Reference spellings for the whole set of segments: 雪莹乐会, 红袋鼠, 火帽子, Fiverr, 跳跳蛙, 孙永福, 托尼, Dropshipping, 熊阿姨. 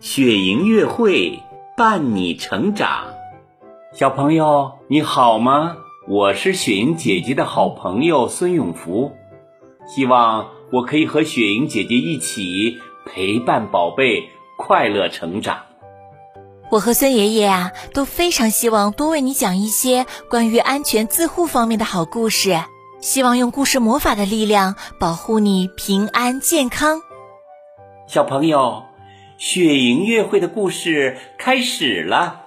雪莹乐会伴你成长。小朋友你好吗？我是雪莹姐姐的好朋友孙永福，希望我可以和雪莹姐姐一起陪伴宝贝快乐成长。我和孙爷爷啊都非常希望多为你讲一些关于安全自护方面的好故事，希望用故事魔法的力量保护你平安健康。小朋友，雪莹乐会的故事开始了。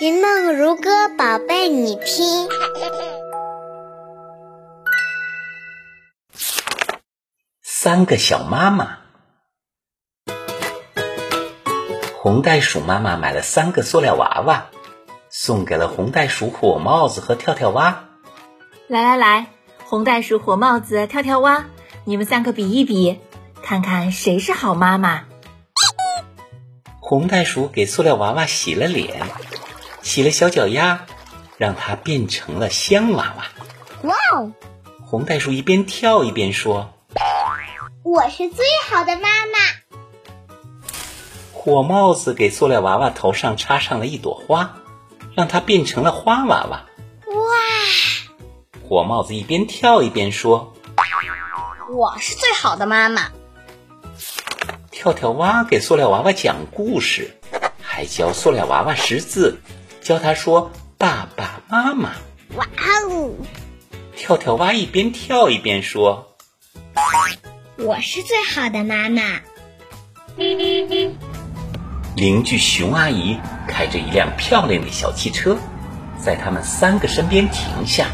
云梦如歌，宝贝你听。三个小妈妈。红袋鼠妈妈买了三个塑料娃娃，送给了红袋鼠火帽子和跳跳蛙。来来来，红袋鼠火帽子跳跳蛙，你们三个比一比，看看谁是好妈妈。红袋鼠给塑料娃娃洗了脸，洗了小脚丫，让它变成了香娃娃。哇哦！红袋鼠一边跳一边说：“我是最好的妈妈。”火帽子给塑料娃娃头上插上了一朵花，让它变成了花娃娃。哇！火帽子一边跳一边说：“我是最好的妈妈。”跳跳蛙给塑料娃娃讲故事，还教塑料娃娃识字，教他说爸爸妈妈。哇哦！跳跳蛙一边跳一边说：“我是最好的妈妈。”邻居熊阿姨开着一辆漂亮的小汽车，在他们三个身边停下。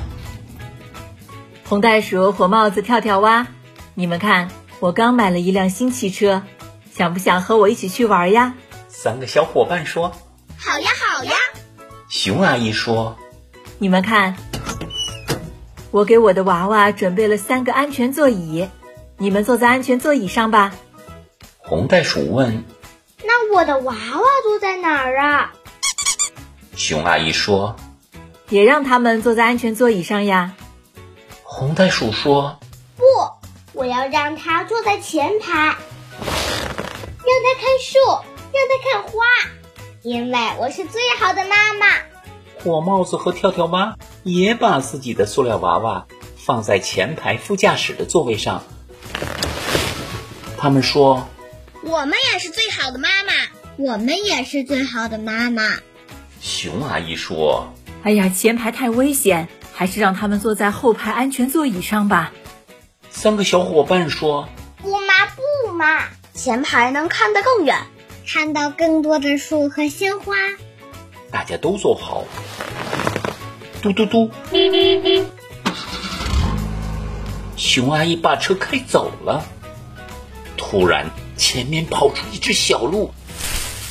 红袋鼠、火帽子、跳跳蛙，你们看，我刚买了一辆新汽车，想不想和我一起去玩呀？三个小伙伴说：“好呀好呀。”熊阿姨说：“你们看，我给我的娃娃准备了三个安全座椅，你们坐在安全座椅上吧。”红袋鼠问：“那我的娃娃坐在哪儿啊？”熊阿姨说：“也让他们坐在安全座椅上呀。”红袋鼠说：“不，我要让他坐在前排，让他看树，让他看花，因为我是最好的妈妈。”火帽子和跳跳蛙也把自己的塑料娃娃放在前排副驾驶的座位上。他们说：“我们也是最好的妈妈，我们也是最好的妈妈。”熊阿姨说：“哎呀，前排太危险，还是让他们坐在后排安全座椅上吧。”三个小伙伴说：“不嘛不嘛，前排能看得更远，看到更多的树和鲜花。”大家都坐好。嘟嘟嘟，熊阿姨把车开走了。突然前面跑出一只小鹿，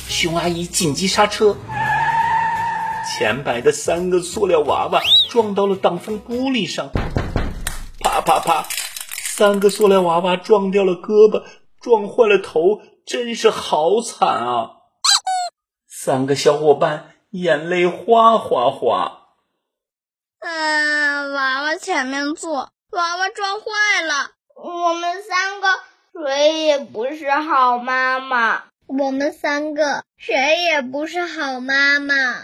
熊阿姨紧急刹车，前排的三个塑料娃娃撞到了挡风玻璃上。啪啪啪，三个塑料娃娃撞掉了胳膊，撞坏了头，真是好惨啊！三个小伙伴眼泪哗哗哗。娃娃前面坐，娃娃撞坏了。我们三个谁也不是好妈妈，我们三个谁也不是好妈妈。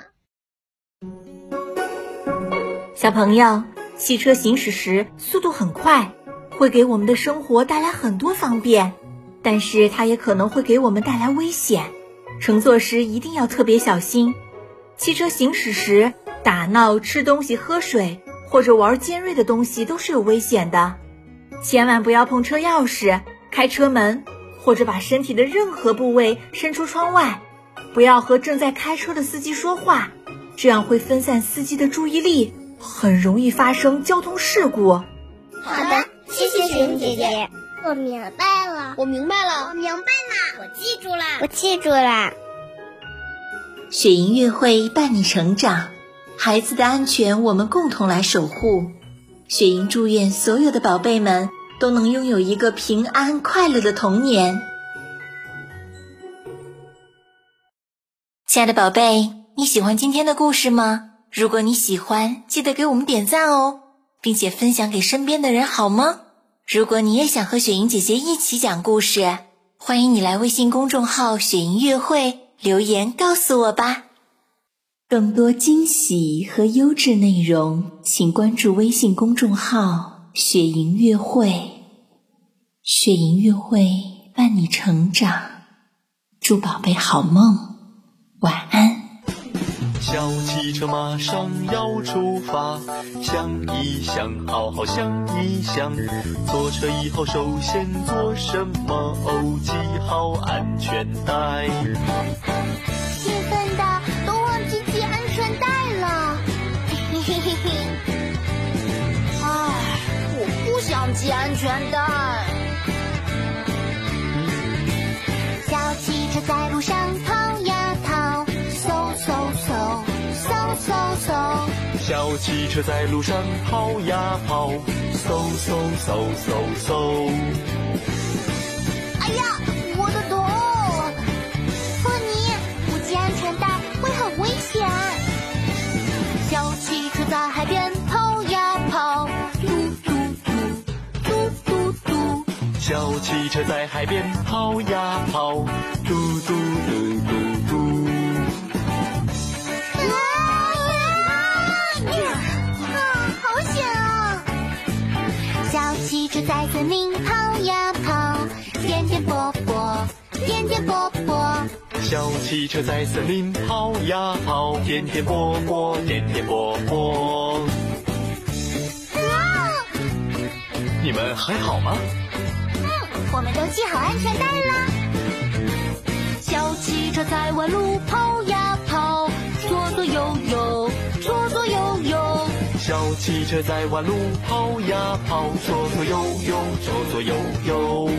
小朋友，汽车行驶时速度很快，会给我们的生活带来很多方便。但是它也可能会给我们带来危险，乘坐时一定要特别小心。汽车行驶时打闹、吃东西、喝水或者玩尖锐的东西都是有危险的，千万不要碰车钥匙、开车门，或者把身体的任何部位伸出窗外。不要和正在开车的司机说话，这样会分散司机的注意力，很容易发生交通事故。好的，谢谢雪莹姐姐。我明白了，我明白了，我明白了，我记住了，我记住了。雪莹乐会伴你成长，孩子的安全我们共同来守护。雪莹祝愿所有的宝贝们都能拥有一个平安快乐的童年。亲爱的宝贝，你喜欢今天的故事吗？如果你喜欢，记得给我们点赞哦，并且分享给身边的人好吗？如果你也想和雪莹姐姐一起讲故事，欢迎你来微信公众号雪莹乐会留言告诉我吧。更多惊喜和优质内容，请关注微信公众号雪莹乐会。雪莹乐会伴你成长，祝宝贝好梦，晚安。小汽车马上要出发，想一想，好好想一想，坐车以后首先做什么？哦，系好安全带。兴奋的都忘记系安全带了。嘿嘿嘿嘿。唉，我不想系安全带。小汽车在路上跑呀跑，嗖嗖嗖，嗖嗖嗖。小汽车在路上跑呀跑，嗖嗖嗖嗖嗖。哎呀，我的头！托尼，不系安全带会很危险。小汽车在海边跑呀跑，嘟嘟嘟，嘟嘟嘟。小汽车在海边跑呀跑，嘟嘟嘟嘟嘟。小汽车在森林跑呀跑，颠颠簸簸，颠颠簸簸。小汽车在森林跑呀跑，颠颠簸簸，颠颠簸簸。你们还好吗？我们都系好安全带啦。小汽车在弯路跑呀跑，左左右右，左左右右。小汽车在弯路跑呀跑，左左右右，左左右右。